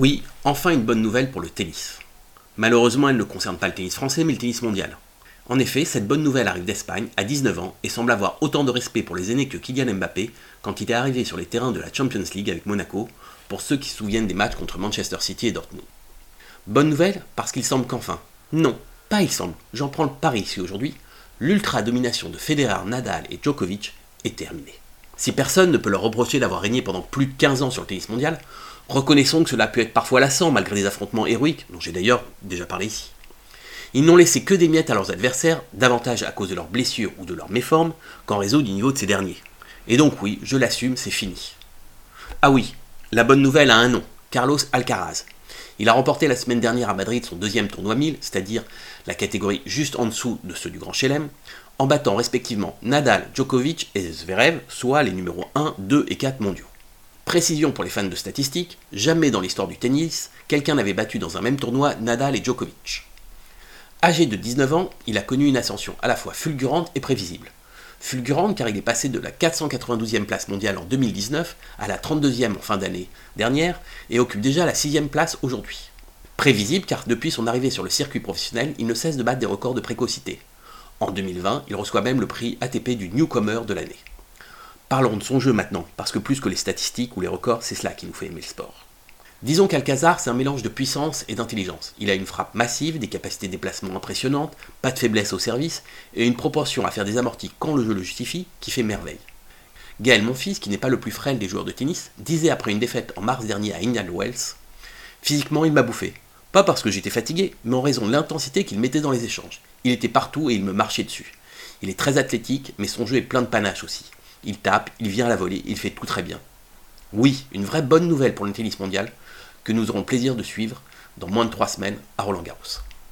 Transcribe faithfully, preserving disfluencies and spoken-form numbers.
Oui, enfin une bonne nouvelle pour le tennis. Malheureusement, elle ne concerne pas le tennis français, mais le tennis mondial. En effet, cette bonne nouvelle arrive d'Espagne, à dix-neuf ans, et semble avoir autant de respect pour les aînés que Kylian Mbappé quand il est arrivé sur les terrains de la Champions League avec Monaco, pour ceux qui se souviennent des matchs contre Manchester City et Dortmund. Bonne nouvelle parce qu'il semble qu'enfin, non, pas il semble, j'en prends le pari ici aujourd'hui, l'ultra-domination de Federer, Nadal et Djokovic est terminée. Si personne ne peut leur reprocher d'avoir régné pendant plus de quinze ans sur le tennis mondial, reconnaissons que cela a pu être parfois lassant malgré des affrontements héroïques, dont j'ai d'ailleurs déjà parlé ici. Ils n'ont laissé que des miettes à leurs adversaires, davantage à cause de leurs blessures ou de leurs méformes, qu'en raison du niveau de ces derniers. Et donc oui, je l'assume, c'est fini. Ah oui, la bonne nouvelle a un nom, Carlos Alcaraz. Il a remporté la semaine dernière à Madrid son deuxième tournoi mille, c'est-à-dire la catégorie juste en dessous de ceux du Grand Chelem, en battant respectivement Nadal, Djokovic et Zverev, soit les numéros un, deux et quatre mondiaux. Précision pour les fans de statistiques, jamais dans l'histoire du tennis, quelqu'un n'avait battu dans un même tournoi Nadal et Djokovic. Âgé de dix-neuf ans, il a connu une ascension à la fois fulgurante et prévisible. Fulgurante car il est passé de la quatre cent quatre-vingt-douzième place mondiale en deux mille dix-neuf à la trente-deuxième en fin d'année dernière et occupe déjà la sixième place aujourd'hui. Prévisible car depuis son arrivée sur le circuit professionnel, il ne cesse de battre des records de précocité. En deux mille vingt, il reçoit même le prix A T P du Newcomer de l'année. Parlons de son jeu maintenant, parce que plus que les statistiques ou les records, c'est cela qui nous fait aimer le sport. Disons qu'Alcazar, c'est un mélange de puissance et d'intelligence. Il a une frappe massive, des capacités de déplacement impressionnantes, pas de faiblesse au service, et une proportion à faire des amortis quand le jeu le justifie, qui fait merveille. Gaël Monfils, qui n'est pas le plus frêle des joueurs de tennis, disait après une défaite en mars dernier à Indian Wells, « Physiquement, il m'a bouffé. Pas parce que j'étais fatigué, mais en raison de l'intensité qu'il mettait dans les échanges. Il était partout et il me marchait dessus. Il est très athlétique, mais son jeu est plein de panache aussi. Il tape, il vient à la volée, il fait tout très bien. » Oui, une vraie bonne nouvelle pour le tennis mondial, que nous aurons plaisir de suivre dans moins de trois semaines à Roland-Garros.